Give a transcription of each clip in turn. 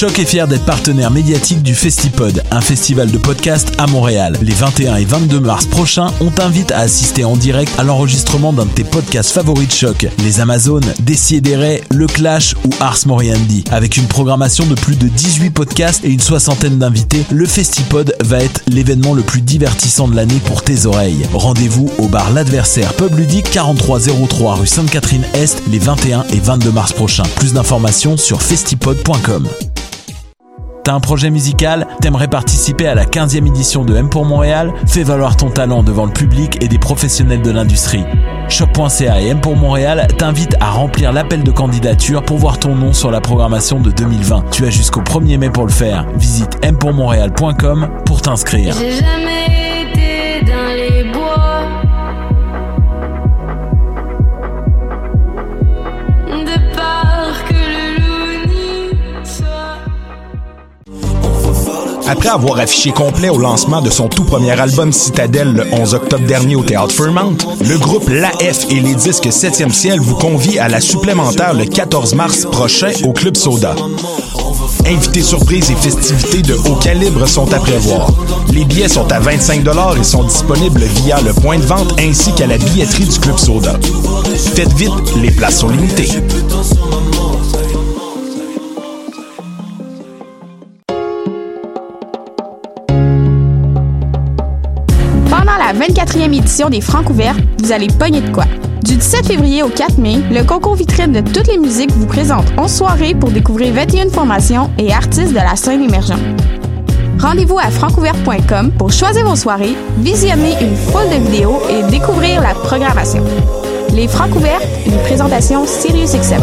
Choc est fier d'être partenaire médiatique du Festipod, un festival de podcasts à Montréal. Les 21 et 22 mars prochains, on t'invite à assister en direct à l'enregistrement d'un de tes podcasts favoris de Choc, les Amazones, Décidéray, Le Clash ou Ars Moriandi. Avec une programmation de plus de 18 podcasts et une soixantaine d'invités, le Festipod va être l'événement le plus divertissant de l'année pour tes oreilles. Rendez-vous au bar L'Adversaire, pub ludique 4303 rue Sainte-Catherine-Est, les 21 et 22 mars prochains. Plus d'informations sur festipod.com. T'as un projet musical? T'aimerais participer à la 15e édition de M pour Montréal? Fais valoir ton talent devant le public et des professionnels de l'industrie. Shop.ca et M pour Montréal t'invitent à remplir l'appel de candidature pour voir ton nom sur la programmation de 2020. Tu as jusqu'au 1er mai pour le faire. Visite mpourmontréal.com pour t'inscrire. J'ai jamais été dans les bois de peur que Après avoir affiché complet au lancement de son tout premier album Citadelle le 11 octobre dernier au Théâtre Fairmont, le groupe La F et les disques 7e ciel vous convient à la supplémentaire le 14 mars prochain au Club Soda. Invités surprises et festivités de haut calibre sont à prévoir. Les billets sont à 25$ et sont disponibles via le point de vente ainsi qu'à la billetterie du Club Soda. Faites vite, les places sont limitées. La 24e édition des Francouverts, vous allez pogner de quoi. Du 17 février au 4 mai, le concours vitrine de toutes les musiques vous présente 11 soirées pour découvrir 21 formations et artistes de la scène émergente. Rendez-vous à francouverts.com pour choisir vos soirées, visionner une foule de vidéos et découvrir la programmation. Les Francouverts, une présentation SiriusXM.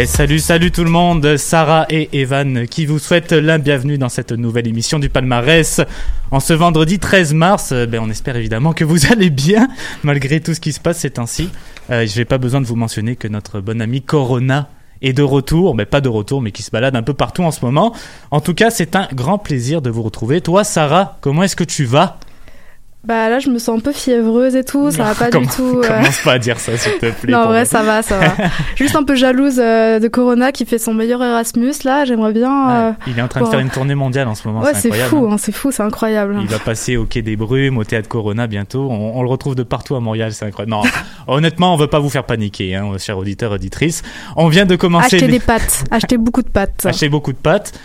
Et salut tout le monde, Sarah et Evan qui vous souhaitent la bienvenue dans cette nouvelle émission du Palmarès. En ce vendredi 13 mars, on espère évidemment que vous allez bien, malgré tout ce qui se passe ces temps-ci. Je n'ai pas besoin de vous mentionner que notre bonne amie Corona est de retour, mais qui se balade un peu partout en ce moment. En tout cas, c'est un grand plaisir de vous retrouver. Toi, Sarah, comment est-ce que tu vas ? Bah là je me sens un peu fiévreuse et tout, ça va pas du tout. Commence pas à dire ça s'il te plaît. Non, ouais, ça va. Juste un peu jalouse de Corona qui fait son meilleur Erasmus là, j'aimerais bien. Il est en train de faire une tournée mondiale en ce moment, ouais, c'est incroyable. Ouais, c'est fou, c'est incroyable. Il va passer au Quai des Brumes, au Théâtre Corona bientôt, on le retrouve de partout à Montréal, c'est incroyable. Non, honnêtement, on veut pas vous faire paniquer, hein, chers auditeurs, auditrices. On vient de commencer. Achetez des pâtes, achetez beaucoup de pâtes,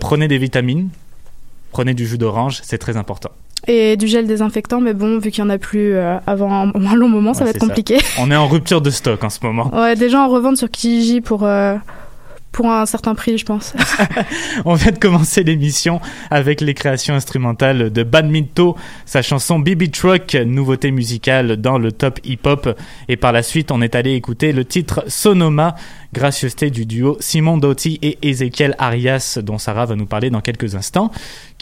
prenez des vitamines, prenez du jus d'orange, c'est très important. Et du gel désinfectant, mais bon, vu qu'il n'y en a plus avant un long moment, ça va être compliqué. Ça. On est en rupture de stock en ce moment. Ouais, déjà en revente sur Kijiji pour un certain prix, je pense. On vient de commencer l'émission avec les créations instrumentales de Badminton, sa chanson Bibi Truck, nouveauté musicale dans le top hip-hop. Et par la suite, on est allé écouter le titre Sonoma, gracieuseté du duo Simon Dauti et Ezekiel Arias, dont Sarah va nous parler dans quelques instants.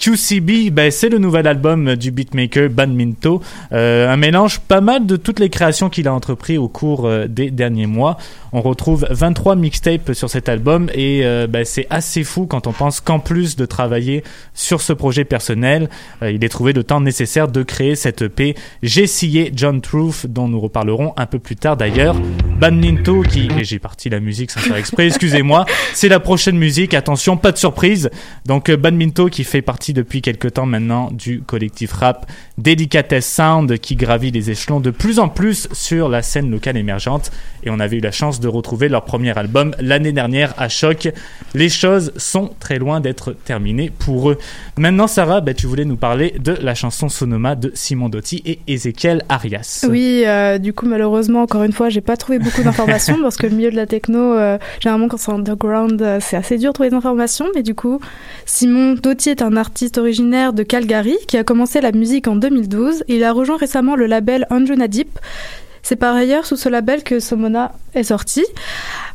QCB, c'est le nouvel album du beatmaker Badminton, un mélange pas mal de toutes les créations qu'il a entrepris au cours des derniers mois. On retrouve 23 mixtapes sur cet album et c'est assez fou quand on pense qu'en plus de travailler sur ce projet personnel, il est trouvé le temps nécessaire de créer cette EP J'ai scié John Truth, dont nous reparlerons un peu plus tard d'ailleurs. Badminton qui... Et j'ai parti la musique sans faire exprès, excusez-moi, c'est la prochaine musique, attention, pas de surprise. Donc Badminton qui fait partie depuis quelques temps maintenant du collectif rap Délicatesse Sound, qui gravit les échelons de plus en plus sur la scène locale émergente, et on avait eu la chance de retrouver leur premier album l'année dernière à Choc. Les choses sont très loin d'être terminées pour eux. Maintenant Sarah, tu voulais nous parler de la chanson Sonoma de Simon Dauti et Ezekiel Arias. Oui, du coup malheureusement encore une fois j'ai pas trouvé beaucoup d'informations parce que le milieu de la techno, généralement quand c'est underground, c'est assez dur de trouver des informations, mais du coup Simon Dauti est un artiste originaire de Calgary qui a commencé la musique en 2012 et il a rejoint récemment le label Anjuna Deep. C'est par ailleurs sous ce label que Sonoma est sorti,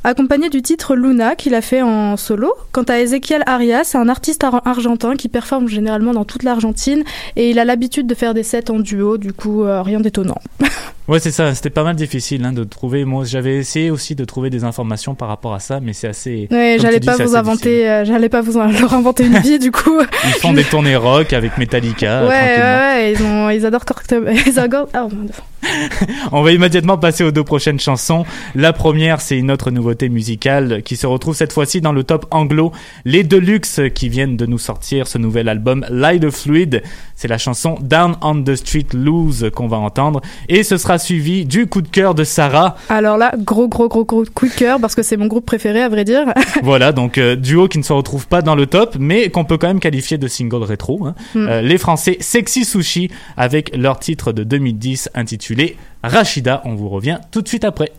accompagné du titre Luna qu'il a fait en solo. Quant à Ezekiel Arias, c'est un artiste argentin qui performe généralement dans toute l'Argentine et il a l'habitude de faire des sets en duo, du coup rien d'étonnant. Ouais, c'est ça, c'était pas mal difficile de trouver. Moi, j'avais essayé aussi de trouver des informations par rapport à ça, mais c'est assez... Ouais, j'allais pas leur inventer une vie, du coup. Ils font des tournées rock avec Metallica. Ouais, ils adorent On va immédiatement passer aux deux prochaines chansons. La première, c'est une autre nouveauté musicale qui se retrouve cette fois-ci dans le top anglo. Les Deluxe qui viennent de nous sortir ce nouvel album Lighter Fluid. C'est la chanson Down on the Street Loose qu'on va entendre. Et ce sera suivi du coup de cœur de Sarah. Alors là, gros coup de cœur parce que c'est mon groupe préféré à vrai dire. Voilà, donc duo qui ne se retrouve pas dans le top mais qu'on peut quand même qualifier de single rétro, hein. Les Français Sexy Sushi avec leur titre de 2010 intitulé Rachida. On vous revient tout de suite après.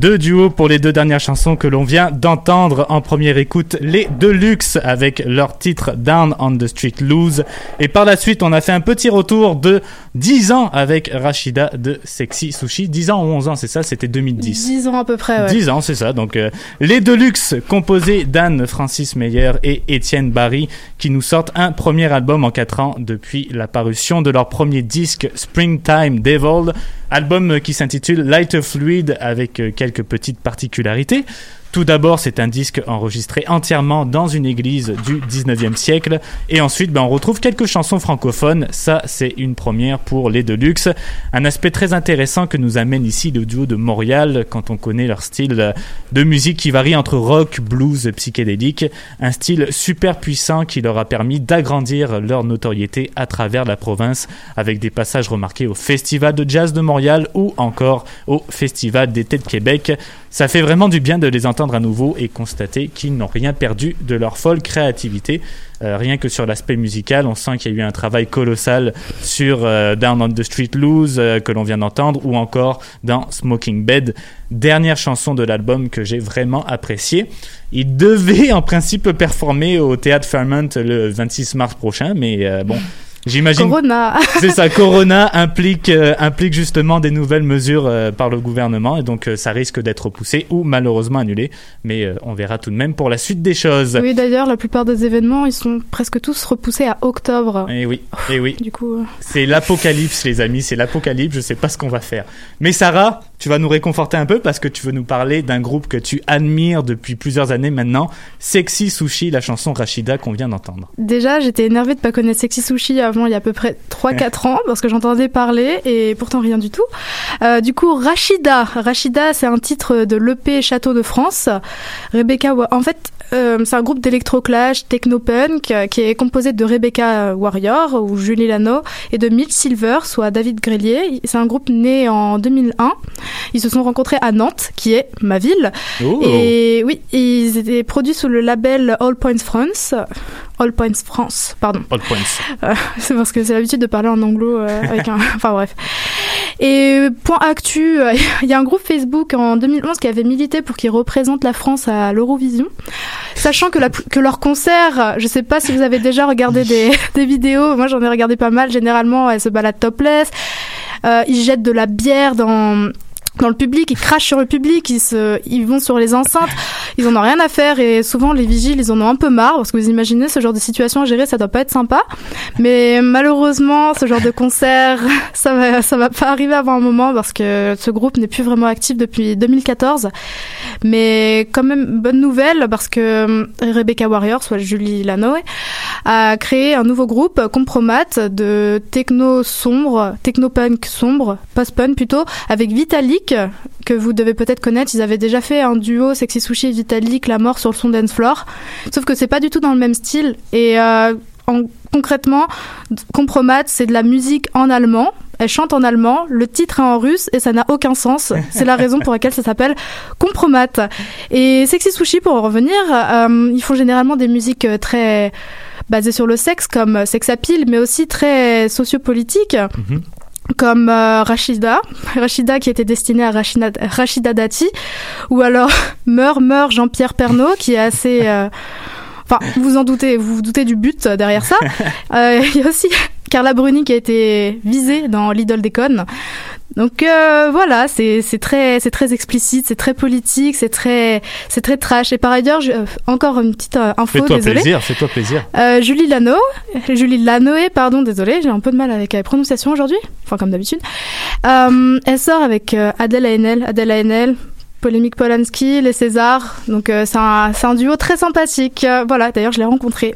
deux duos pour les deux dernières chansons que l'on vient d'entendre. En première écoute, les Deluxe avec leur titre Down on the Street Loose. Et par la suite, on a fait un petit retour de 10 ans avec Rachida de Sexy Sushi. 10 ans ou 11 ans, c'est ça? C'était 2010. 10 ans à peu près, ouais. 10 ans, c'est ça. Donc, les Deluxe, composés d'Anne Francis Meyer et Étienne Barry, qui nous sortent un premier album en 4 ans depuis la parution de leur premier disque Springtime Devil, album qui s'intitule Lighter Fluid avec quelques petites particularités. Tout d'abord, c'est un disque enregistré entièrement dans une église du 19e siècle. Et ensuite, on retrouve quelques chansons francophones. Ça, c'est une première pour les Deluxe. Un aspect très intéressant que nous amène ici le duo de Montréal, quand on connaît leur style de musique qui varie entre rock, blues, psychédélique. Un style super puissant qui leur a permis d'agrandir leur notoriété à travers la province, avec des passages remarqués au Festival de Jazz de Montréal ou encore au Festival d'été de Québec. Ça fait vraiment du bien de les entendre à nouveau et constater qu'ils n'ont rien perdu de leur folle créativité. Rien que sur l'aspect musical, on sent qu'il y a eu un travail colossal sur Down on the Street Loose que l'on vient d'entendre, ou encore dans Smoking Bed, dernière chanson de l'album que j'ai vraiment appréciée. Ils devaient en principe performer au Théâtre Fairmont le 26 mars prochain, mais j'imagine. Corona. C'est ça, Corona implique justement des nouvelles mesures par le gouvernement, et donc ça risque d'être repoussé ou malheureusement annulé, mais on verra tout de même pour la suite des choses. Oui, d'ailleurs, la plupart des événements, ils sont presque tous repoussés à octobre. Et oui. Du coup, c'est l'apocalypse, les amis, c'est l'apocalypse, je sais pas ce qu'on va faire. Mais Sarah, tu vas nous réconforter un peu parce que tu veux nous parler d'un groupe que tu admires depuis plusieurs années maintenant, Sexy Sushi, la chanson Rachida qu'on vient d'entendre. Déjà, j'étais énervée de pas connaître Sexy Sushi avant il y a à peu près 3-4 ans parce que j'entendais parler et pourtant rien du tout. Du coup, Rachida, c'est un titre de l'EP Château de France. Rebecca, en fait, c'est un groupe d'électroclash, technopunk qui est composé de Rebecca Warrior ou Julie Lanoë et de Mitch Silver, soit David Grelier. C'est un groupe né en 2001. Ils se sont rencontrés à Nantes, qui est ma ville. Ooh. Et oui, ils étaient produits sous le label All Points France. All Points. C'est parce que c'est l'habitude de parler en anglo avec un... Enfin bref. Et point actu, il y a un groupe Facebook en 2011 qui avait milité pour qu'ils représentent la France à l'Eurovision. Sachant que leur concert, je sais pas si vous avez déjà regardé des vidéos, moi j'en ai regardé pas mal, généralement elles se baladent topless, ils jettent de la bière dans le public, ils crachent sur le public, ils vont sur les enceintes, ils en ont rien à faire et souvent les vigiles ils en ont un peu marre parce que vous imaginez ce genre de situation à gérer, ça doit pas être sympa. Mais malheureusement, ce genre de concert, ça va pas arriver avant un moment parce que ce groupe n'est plus vraiment actif depuis 2014. Mais quand même bonne nouvelle parce que Rebecca Warrior, soit Julie Lanoë, a créé un nouveau groupe, Compromat, de techno-punk sombre, post-punk plutôt, avec Vitalic, que vous devez peut-être connaître. Ils avaient déjà fait un duo Sexy Sushi et Vitalic, la mort sur le son dance floor, sauf que c'est pas du tout dans le même style et concrètement Compromat, c'est de la musique en allemand, elle chante en allemand, le titre est en russe et ça n'a aucun sens, c'est la raison pour laquelle ça s'appelle Compromat. Et Sexy Sushi, pour en revenir, ils font généralement des musiques très basées sur le sexe comme Sex Appeal, mais aussi très sociopolitiques, comme Rachida qui était destinée à Rachida Dati, ou alors Meurs Jean-Pierre Pernaut qui est assez... Enfin, vous vous doutez du but derrière ça. Il y a aussi Carla Bruni qui a été visée dans L'Idole des connes. Donc voilà, c'est très explicite, c'est très politique, c'est très trash. Et par ailleurs, encore une petite info, désolée. Fais-toi plaisir. Julie Lanoë, désolée, j'ai un peu de mal avec la prononciation aujourd'hui, enfin comme d'habitude. Elle sort avec Adèle Haenel. Polémique Polanski, les Césars, donc c'est un duo très sympathique. Voilà, d'ailleurs je l'ai rencontré.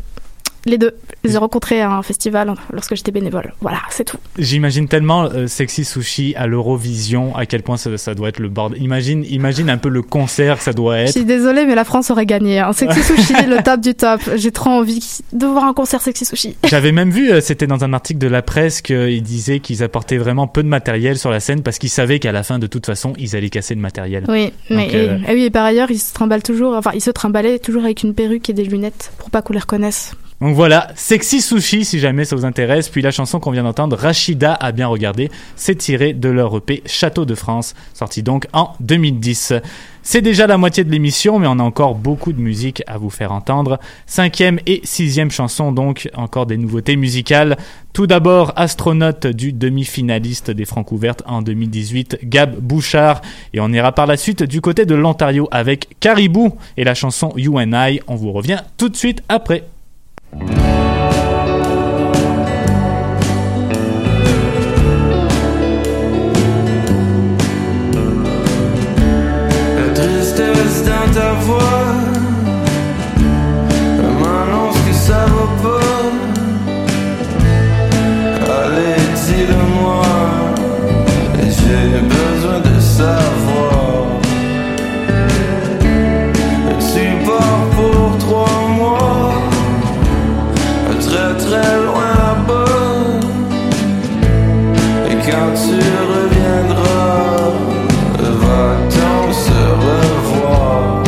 Les deux. Je les ai rencontrés à un festival lorsque j'étais bénévole. Voilà, c'est tout. J'imagine tellement Sexy Sushi à l'Eurovision, à quel point ça doit être le bordel. Imagine un peu le concert que ça doit être. Je suis désolée, mais la France aurait gagné. Hein. Sexy Sushi, le top du top. J'ai trop envie de voir un concert Sexy Sushi. J'avais même vu, c'était dans un article de la presse, qu'ils disaient qu'ils apportaient vraiment peu de matériel sur la scène parce qu'ils savaient qu'à la fin, de toute façon, ils allaient casser le matériel. Oui, mais et par ailleurs, ils se trimballaient toujours avec une perruque et des lunettes pour pas qu'on les reconnaisse. Donc voilà, Sexy Sushi si jamais ça vous intéresse. Puis la chanson qu'on vient d'entendre, Rachida a bien regardé, c'est tiré de leur EP Château de France, sorti donc en 2010. C'est déjà la moitié de l'émission, mais on a encore beaucoup de musique à vous faire entendre. 5e et 6e chansons, donc encore des nouveautés musicales. Tout d'abord, Astronaute du demi-finaliste des Francouverts en 2018, Gab Bouchard. Et on ira par la suite du côté de l'Ontario avec Caribou et la chanson You and I. On vous revient tout de suite après. Ta voix m'annonce que ça vaut pas. Allez, dis-le-moi, j'ai besoin de savoir. Tu pars pour 3 mois, très très loin là-bas. Et quand tu reviendras, va-t'en se revoir.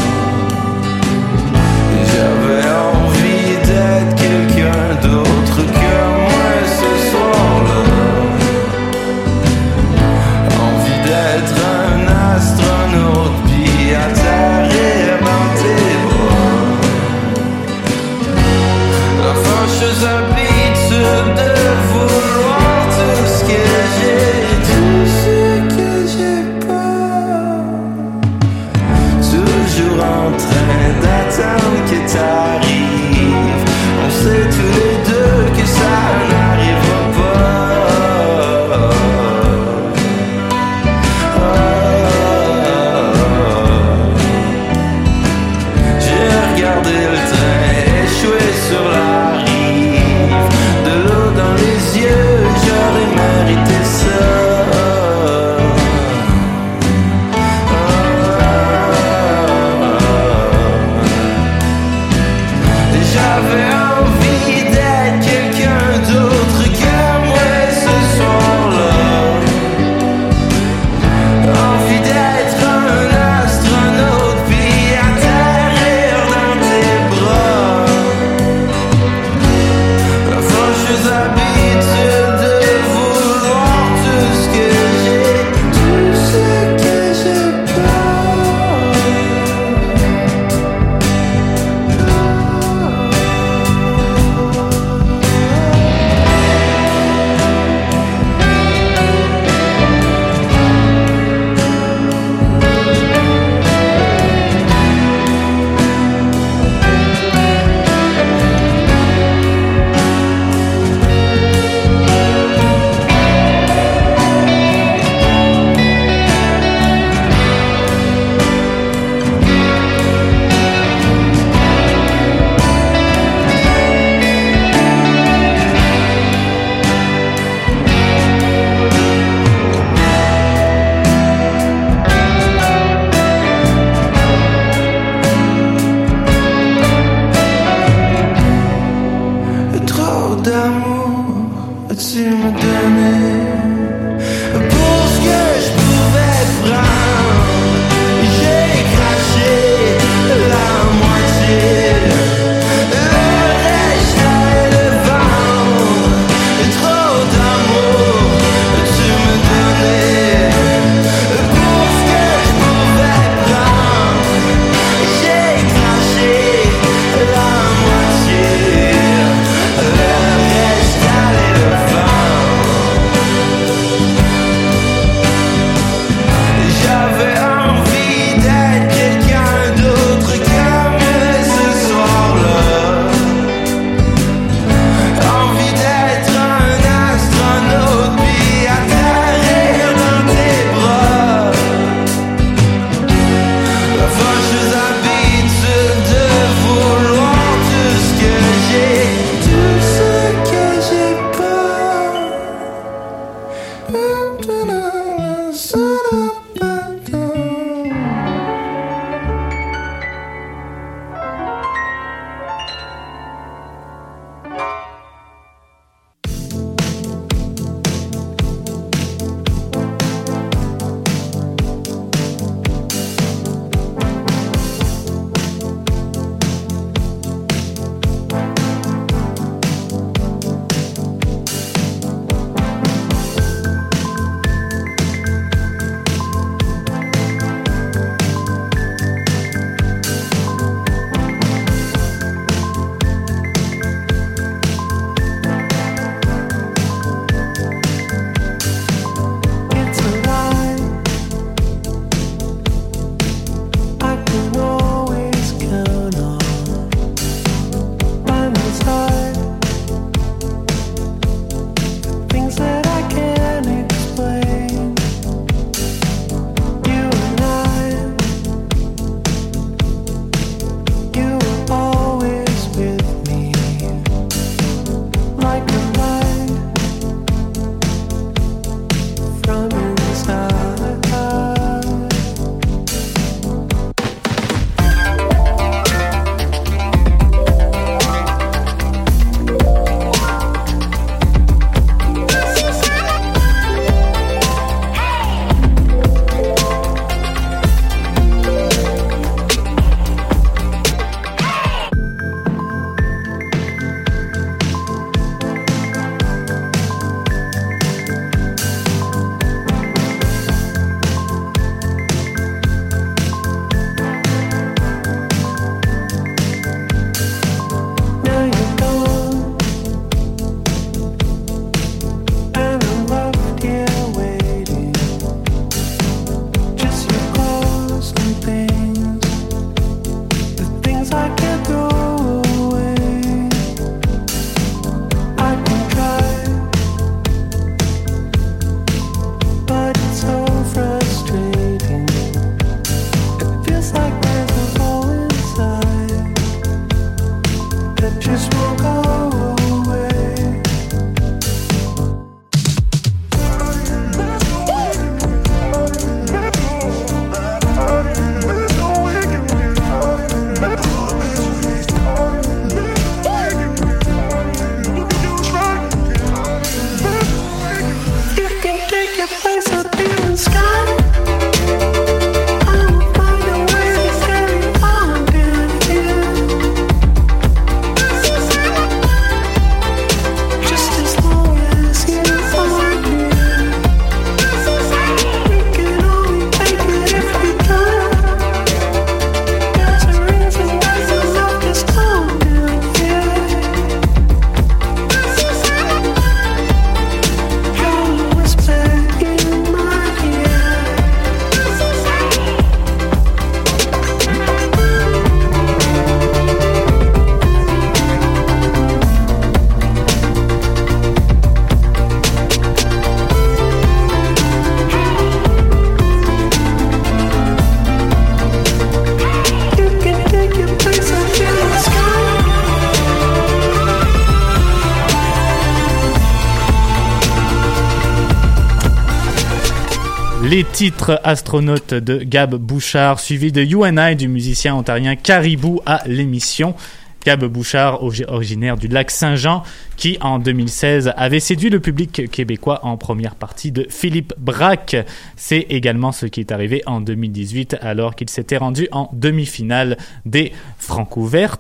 Les titres astronautes de Gab Bouchard, suivi de You and I du musicien ontarien Caribou à l'émission. Gab Bouchard, originaire du lac Saint-Jean, qui en 2016 avait séduit le public québécois en première partie de Philippe Braque. C'est également ce qui est arrivé en 2018 alors qu'il s'était rendu en demi-finale des Francouverts.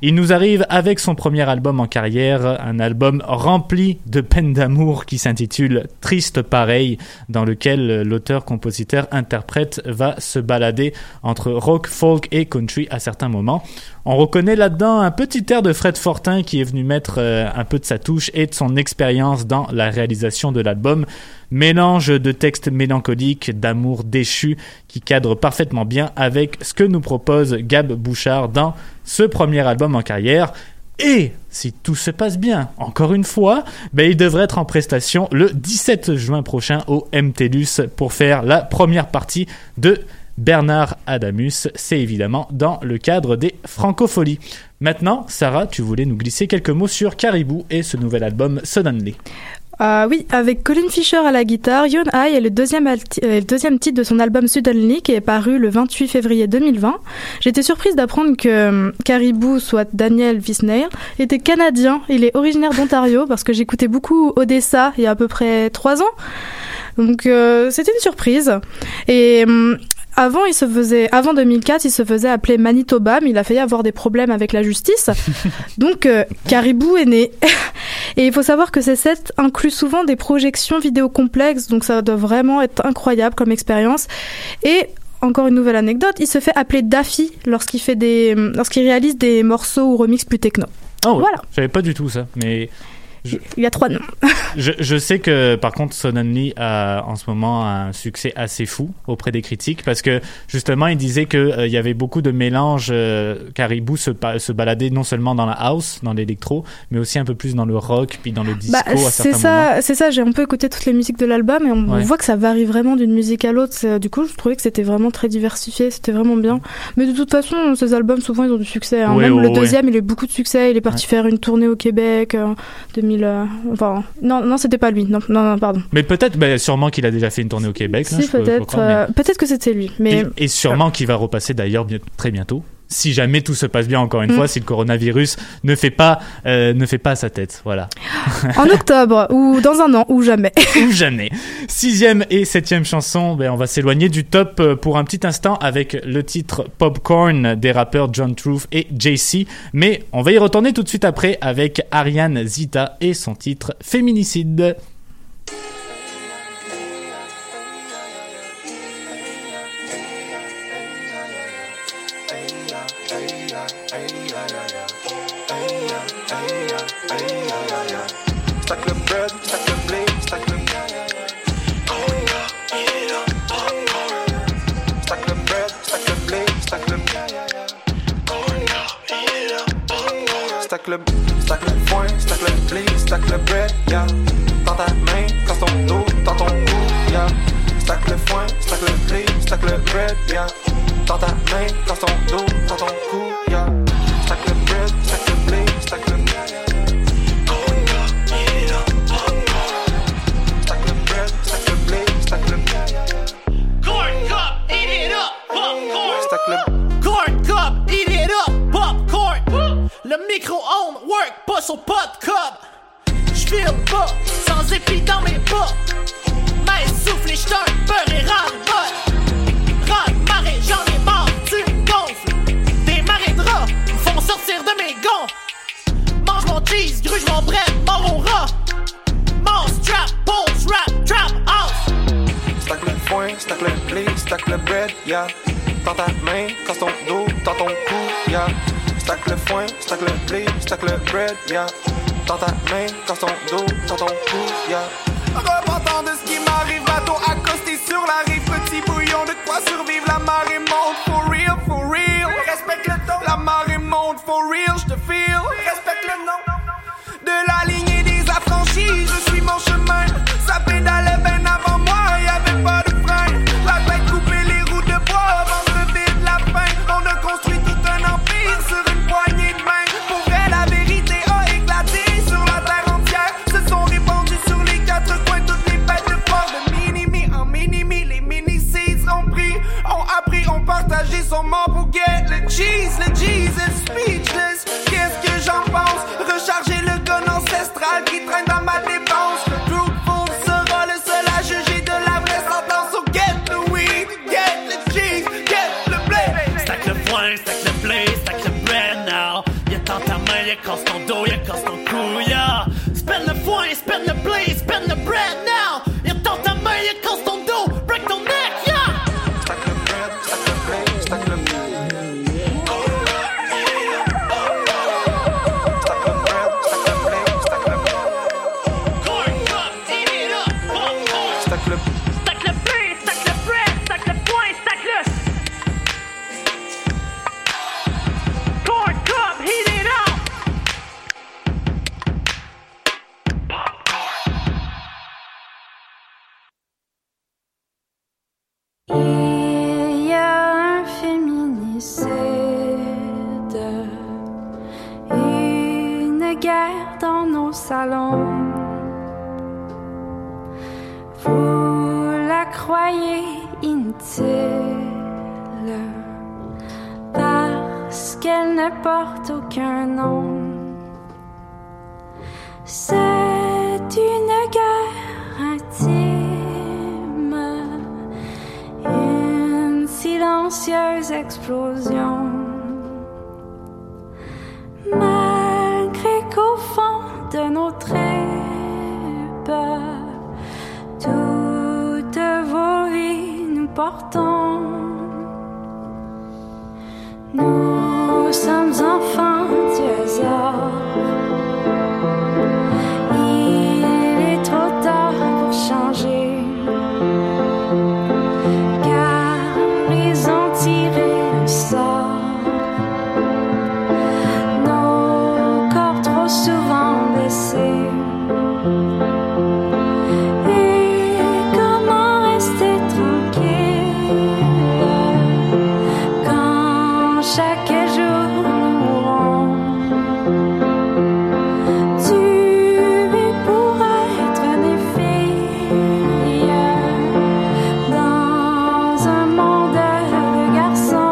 Il nous arrive avec son premier album en carrière, un album rempli de peines d'amour qui s'intitule « Triste pareil » dans lequel l'auteur-compositeur-interprète va se balader entre rock, folk et country à certains moments. On reconnaît là-dedans un petit air de Fred Fortin qui est venu mettre un peu de sa touche et de son expérience dans la réalisation de l'album. Mélange de textes mélancoliques, d'amour déchu qui cadre parfaitement bien avec ce que nous propose Gab Bouchard dans ce premier album en carrière. Et si tout se passe bien, encore une fois, il devrait être en prestation le 17 juin prochain au MTLUS pour faire la première partie de Bernard Adamus, c'est évidemment dans le cadre des Francopholies. Maintenant, Sarah, tu voulais nous glisser quelques mots sur Caribou et ce nouvel album Suddenly. Oui, avec Colin Fisher à la guitare, You and I est le deuxième titre de son album Suddenly qui est paru le 28 février 2020. J'étais surprise d'apprendre que Caribou, soit Daniel Visner, était canadien. Il est originaire d'Ontario parce que j'écoutais beaucoup Odessa il y a à peu près 3 ans. Donc c'était une surprise. Et Avant 2004, il se faisait appeler Manitoba, mais il a failli avoir des problèmes avec la justice. Donc, Caribou est né. Et il faut savoir que ces sets incluent souvent des projections vidéo complexes, donc ça doit vraiment être incroyable comme expérience. Et encore une nouvelle anecdote, il se fait appeler Daffy lorsqu'il réalise des morceaux ou remixes plus techno. Oh, voilà. Je savais pas du tout ça, mais... Il y a 3 noms. Je sais que, par contre, Suddenly a en ce moment un succès assez fou auprès des critiques parce que, justement, il disait qu'il y avait beaucoup de mélanges. Caribou se baladait non seulement dans la house, dans l'électro, mais aussi un peu plus dans le rock puis dans le disco à certains moments. C'est ça, j'ai un peu écouté toutes les musiques de l'album et on voit que ça varie vraiment d'une musique à l'autre. C'est, du coup, je trouvais que c'était vraiment très diversifié, c'était vraiment bien. Mais de toute façon, ces albums, souvent, ils ont du succès. Hein. Oui, même le deuxième, il a eu beaucoup de succès. Il est parti faire une tournée au Québec, Non, c'était pas lui. Non, pardon. Mais peut-être, sûrement qu'il a déjà fait une tournée au Québec. Si, là, peut-être que c'était lui. Mais... Et sûrement qu'il va repasser d'ailleurs très bientôt. Si jamais tout se passe bien, encore une fois, si le coronavirus ne fait pas sa tête, voilà. En octobre, ou dans un an, ou jamais. Ou jamais. 6e et 7e chanson, on va s'éloigner du top pour un petit instant avec le titre Popcorn des rappeurs John Truth et JC. Mais on va y retourner tout de suite après avec Ariane Zita et son titre Féminicide. Stack le foin, stack le blé, stack le bread, yeah. Dans ta main, dans ton dos, dans ton cou, yeah. Stack le foin, stack le blé, stack le bread, yeah. Dans ta main, dans ton dos, dans ton cou, yeah. Stack le bread, stack le blé, stack le... Stack le bread, stack le blé, stack le... Corn cup, eat it up, popcorn! Stack le... Corn cup, eat it up, popcorn! Le micro-ondes work pas sur pot cob. J'file pas, sans épis dans mes pas. Mais souffle et j'te un beurre et râle-bol. Râle-marée, j'en ai marre, tu me gonfles. Des marées de rats me font sortir de mes gonds. Mange mon cheese, gruge mon bread, mort au rat. Mouse, trap, pose, rap, trap, house. Stack le foin, stack le blé, stack le bread, yeah. Dans ta main, dans ton dos, dans ton cou, yeah. Stack le foin, stack le blé, stack le bread, yeah. Dans ta main, dans ton dos, dans ton cou, yeah. Repentant de ce qui m'arrive, bateau accosté sur la rive. Petit bouillon, de quoi survivre, la marée monte, for real, for real. Respecte le temps, la marée monte, for real, j'te feel. Respecte le nom de la lignée des affranchis, je suis mon chemin. Ça pédale ben avant moi, y'avait pas de frein. La tête coupée, les roues de bois, avant de vide la fin. On a construit tout un empire sur une poignée de main. Pour vrai, la vérité a éclaté sur la terre entière. Se sont répandues sur les 4 coins toutes les bêtes de forme. De minimi en minimi, les dough, y'a casse ton cou, yeah. Spend le foin, spend le blé, spend le bread now. Y'a tant ta main, y'a casse ton dos, break ton neck, yeah. Stack le bread, stack le blé, stack le blé. Stack le bread, stack le blé, stack le blé. Corn up, eat it up, pop, pop. Stack le blé. Salon. Vous la croyez inutile parce qu'elle ne porte aucun nom. C'est une guerre intime, une silencieuse explosion. Malgré qu'au fond de nos tripes, toutes vos vies nous portons. Nous sommes enfants du hasard. Il est trop tard pour changer, car ils ont tiré le sort. Nos corps trop souvent. Et comment rester tranquille quand chaque jour nous mourons? Tuer pour être des filles dans un monde de garçons.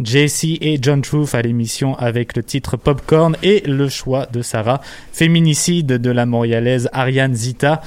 JC et John Truth à l'émission avec le titre Popcorn et le choix de Sarah, féminicide de la Montréalaise Ariane Zita.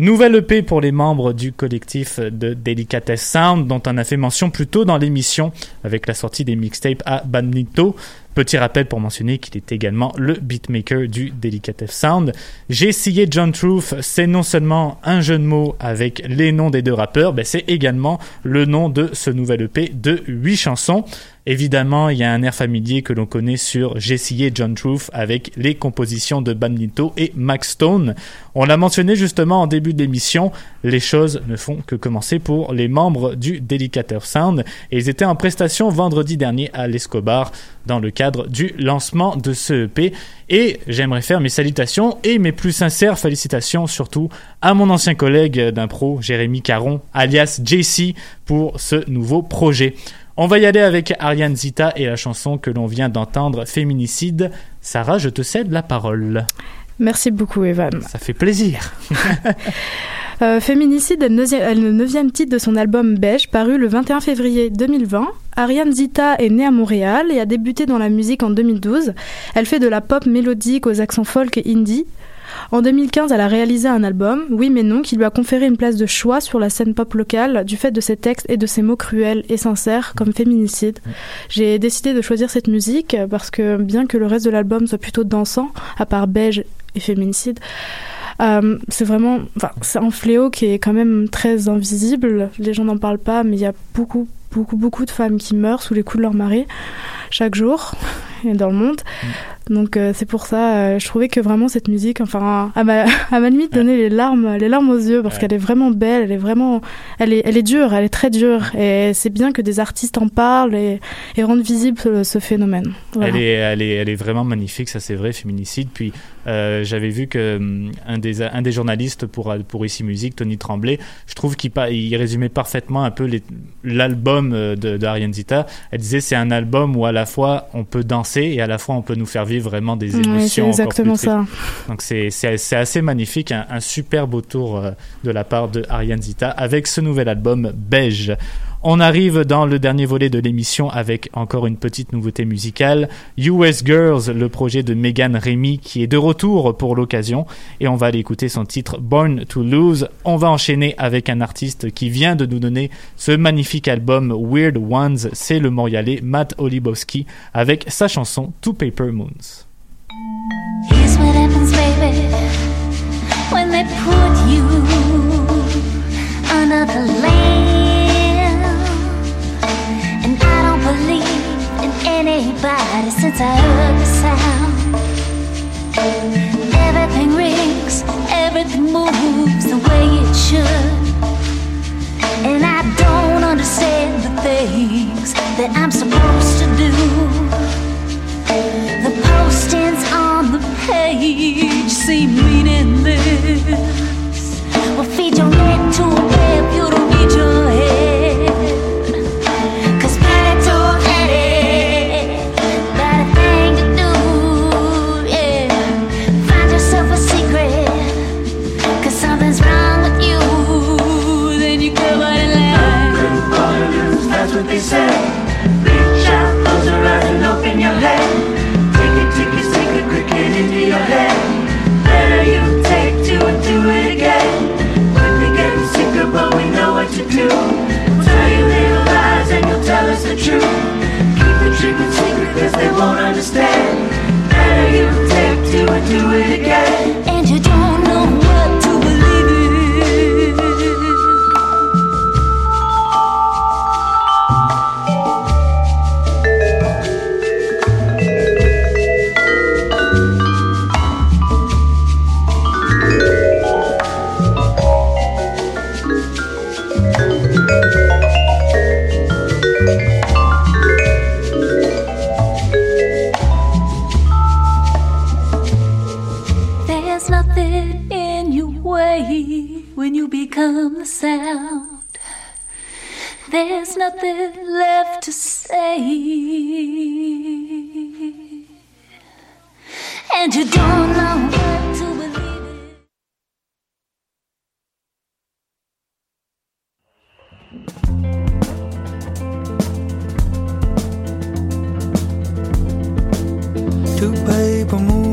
Nouvelle EP pour les membres du collectif de Delicatesse Sound dont on a fait mention plus tôt dans l'émission avec la sortie des mixtapes à Badminton. Petit rappel pour mentionner qu'il est également le beatmaker du Delicatesse Sound. JC et John Truth, c'est non seulement un jeu de mots avec les noms des deux rappeurs, mais c'est également le nom de ce nouvel EP de 8 chansons. Évidemment, il y a un air familier que l'on connaît sur JC et John Truth avec les compositions de Badminton et Max Stone. On l'a mentionné justement en début de l'émission, les choses ne font que commencer pour les membres du Delicatesse Sound et ils étaient en prestation vendredi dernier à l'Escobar dans le cadre du lancement de ce EP. Et j'aimerais faire mes salutations et mes plus sincères félicitations surtout à mon ancien collègue d'impro, Jérémy Caron, alias JC, pour ce nouveau projet. On va y aller avec Ariane Zita et la chanson que l'on vient d'entendre, Féminicide. Sarah, je te cède la parole. Merci beaucoup, Evan. Ça fait plaisir. Féminicide est le 9e titre de son album Beige, paru le 21 février 2020. Ariane Zita est née à Montréal et a débuté dans la musique en 2012. Elle fait de la pop mélodique aux accents folk et indie. En 2015, elle a réalisé un album, Oui mais non, qui lui a conféré une place de choix sur la scène pop locale du fait de ses textes et de ses mots cruels et sincères comme féminicide. J'ai décidé de choisir cette musique parce que bien que le reste de l'album soit plutôt dansant, à part Beige et Féminicide, c'est un fléau qui est quand même très invisible. Les gens n'en parlent pas, mais il y a beaucoup de femmes qui meurent sous les coups de leur mari chaque jour et dans le monde. Donc c'est pour ça, je trouvais que vraiment cette musique, enfin à ma limite donnait les larmes aux yeux, parce qu'elle est vraiment belle, elle est dure, elle est très dure, et c'est bien que des artistes en parlent et rendent visible ce phénomène. Voilà. Elle est vraiment magnifique, ça c'est vrai, Féminicide. Puis j'avais vu que un des journalistes pour Ici Musique, Tony Tremblay, je trouve qu'il résumait parfaitement un peu l'album de Arianzita. Elle disait c'est un album où à la fois on peut danser et à la fois on peut nous faire vivre vraiment des émotions. Oui, c'est exactement ça. Donc c'est assez magnifique, un superbe retour de la part de Arianzita avec ce nouvel album Beige. On arrive dans le dernier volet de l'émission avec encore une petite nouveauté musicale, US Girls, le projet de Megan Remy qui est de retour pour l'occasion, et on va aller écouter son titre Born to Lose. On va enchaîner avec un artiste qui vient de nous donner ce magnifique album Weird Ones, c'est le Montréalais Matt Olibowski avec sa chanson Two Paper Moons. Here's what happens, baby, when they put you on other land. Anybody since I heard the sound. Everything rings, everything moves the way it should. And I don't understand the things that I'm supposed to do. The postings on the page seem meaningless. Well, feed your neck to a web, you don't need your head. They say, reach out, close your eyes and open your head. Take it, quick and into your head. Better you take two and do it again. When we get sicker, but we know what to do. We'll tell you little lies and you'll tell us the truth. Keep the secret secret, cause they won't understand. Better you take two and do it again. And you don't know what to believe in. Become the sound. There's nothing left to say, and you don't know what to believe it. Two paper moons.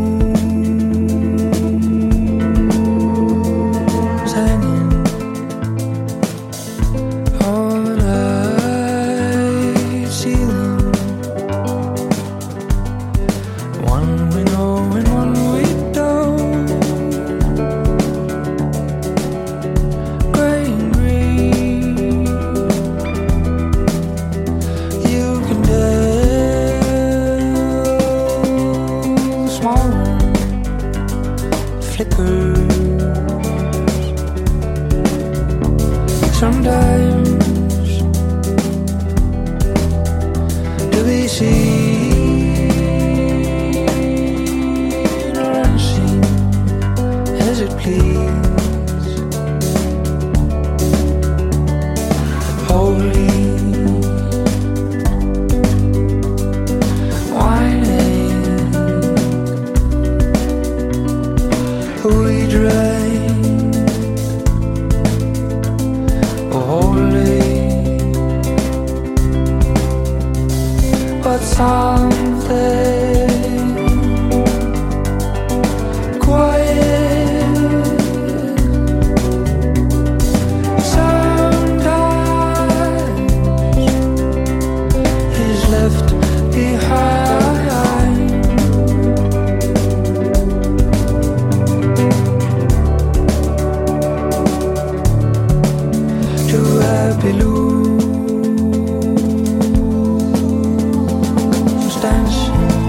Belou, stanchion.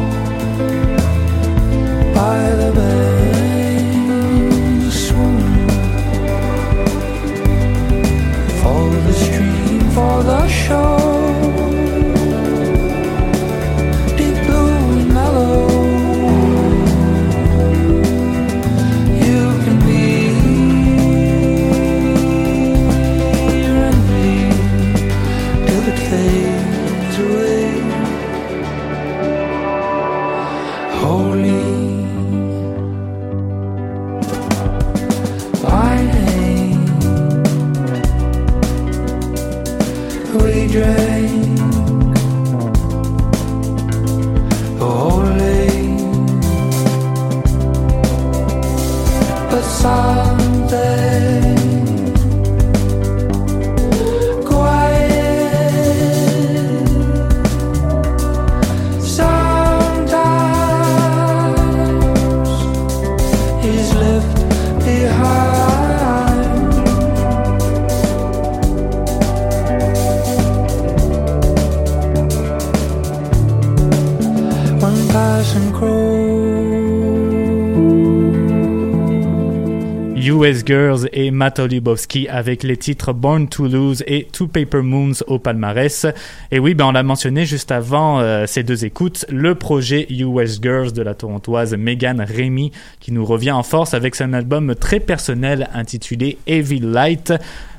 US Girls et Matt Olubowski avec les titres Born to Lose et Two Paper Moons au palmarès. Et oui, ben on l'a mentionné juste avant ces deux écoutes, le projet US Girls de la Torontoise Megan Remy qui nous revient en force avec son album très personnel intitulé Heavy Light.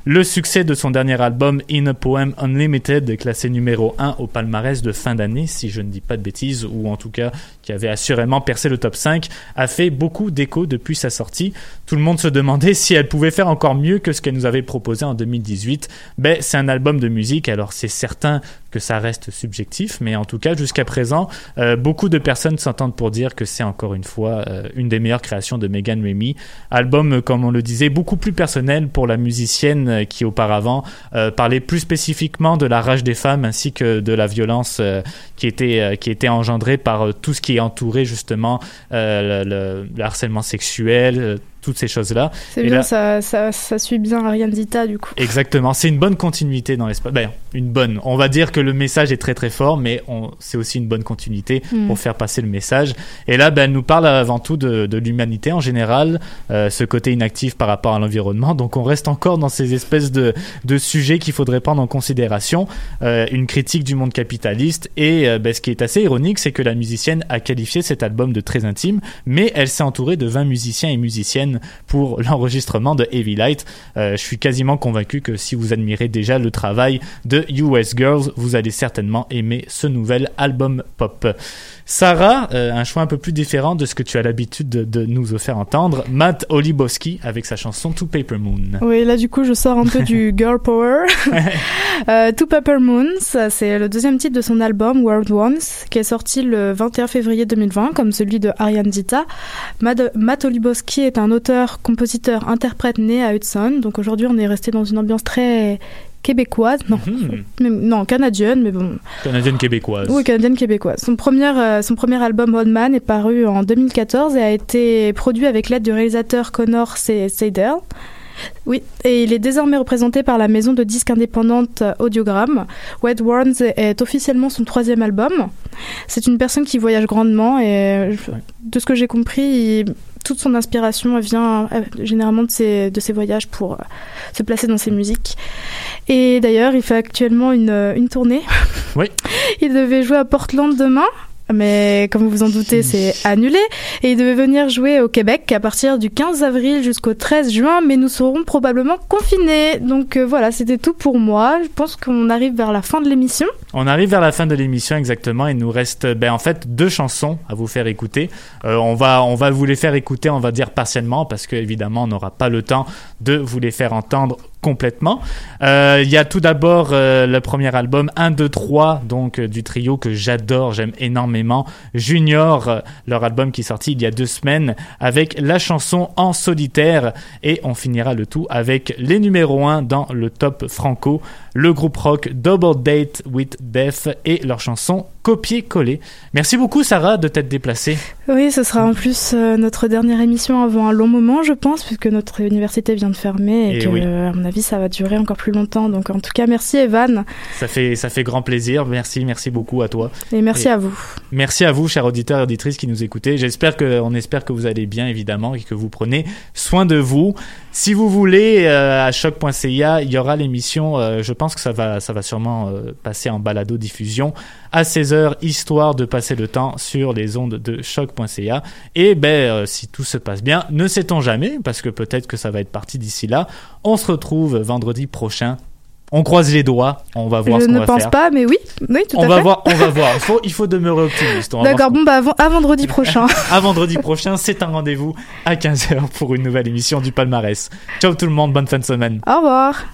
Le succès de son dernier album In a Poem Unlimited, classé numéro 1 au palmarès de fin d'année, si je ne dis pas de bêtises, ou en tout cas qui avait assurément percé le top 5, a fait beaucoup d'écho depuis sa sortie. Tout le monde se demandait si elle pouvait faire encore mieux que ce qu'elle nous avait proposé en 2018. Ben, c'est un album de musique, alors c'est certain que ça reste subjectif, mais en tout cas jusqu'à présent, beaucoup de personnes s'entendent pour dire que c'est encore une fois une des meilleures créations de Megan Remy. Album, comme on le disait, beaucoup plus personnel pour la musicienne qui auparavant parlait plus spécifiquement de la rage des femmes ainsi que de la violence qui était engendrée par tout ce qui est entouré justement le harcèlement sexuel, toutes ces choses-là. C'est bien, là, ça suit bien Ariane Dita, du coup. Exactement, c'est une bonne continuité dans l'espace. Ben, une bonne. On va dire que le message est très très fort, mais c'est aussi une bonne continuité pour faire passer le message. Et là, ben, elle nous parle avant tout de l'humanité en général, ce côté inactif par rapport à l'environnement. Donc on reste encore dans ces espèces de sujets qu'il faudrait prendre en considération. Une critique du monde capitaliste. Et ben, ce qui est assez ironique, c'est que la musicienne a qualifié cet album de très intime, mais elle s'est entourée de 20 musiciens et musiciennes pour l'enregistrement de Heavy Light. Je suis quasiment convaincu que si vous admirez déjà le travail de US Girls, vous allez certainement aimer ce nouvel album pop. Sarah, un choix un peu plus différent de ce que tu as l'habitude de nous faire entendre, Matt Olubowski avec sa chanson Two Paper Moon. Oui, là du coup je sors un peu du girl power. Two Paper Moons, c'est le deuxième titre de son album World Ones, qui est sorti le 21 février 2020 comme celui de Ariane Dita. Matt Olubowski est un auteur, compositeur, interprète né à Hudson. Donc aujourd'hui, on est resté dans une ambiance très québécoise, non, canadienne, mais bon. Canadienne-québécoise. Oui, canadienne-québécoise. Son premier album, Old Man, est paru en 2014 et a été produit avec l'aide du réalisateur Connor Seidel. Oui, et il est désormais représenté par la maison de disques indépendante Audiogramme. Wet Warns est officiellement son troisième album. C'est une personne qui voyage grandement et de ce que j'ai compris, toute son inspiration vient généralement de ses voyages pour se placer dans ses musiques. Et d'ailleurs, il fait actuellement une tournée. Oui. Il devait jouer à Portland demain. Mais comme vous vous en doutez, c'est annulé. Et il devait venir jouer au Québec à partir du 15 avril jusqu'au 13 juin, mais nous serons probablement confinés. Donc voilà, c'était tout pour moi. Je pense qu'on arrive vers la fin de l'émission. On arrive vers la fin de l'émission, exactement. Il nous reste en fait deux chansons à vous faire écouter. On va vous les faire écouter, on va dire partiellement, parce qu'évidemment, on n'aura pas le temps de vous les faire entendre complètement. Il y a tout d'abord le premier album 1, 2, 3 donc, du trio que j'adore, j'aime énormément, Junior, leur album qui est sorti il y a 2 semaines avec la chanson En Solitaire, et on finira le tout avec les numéros 1 dans le top franco, le groupe rock Double Date with Death et leur chanson Copier-coller. Merci beaucoup Sarah de t'être déplacée. Oui, ce sera en plus notre dernière émission avant un long moment, je pense, puisque notre université vient de fermer et que, oui, à mon avis, ça va durer encore plus longtemps. Donc, en tout cas, merci Evan. Ça fait grand plaisir. Merci beaucoup à toi. Et merci à vous. Merci à vous, chers auditeurs et auditrices qui nous écoutez. On espère que vous allez bien, évidemment, et que vous prenez soin de vous. Si vous voulez, à choc.ca, il y aura l'émission, je pense que ça va sûrement passer en balado-diffusion, à 16h, histoire de passer le temps sur les ondes de choc.ca. Et si tout se passe bien, ne sait-on jamais, parce que peut-être que ça va être parti d'ici là. On se retrouve vendredi prochain. On croise les doigts, on va voir ce qu'on va faire. Je ne pense pas, mais oui, tout à fait. On va voir. Il faut demeurer optimiste. D'accord, à vendredi prochain. À vendredi prochain, c'est un rendez-vous à 15h pour une nouvelle émission du Palmarès. Ciao tout le monde, bonne fin de semaine. Au revoir.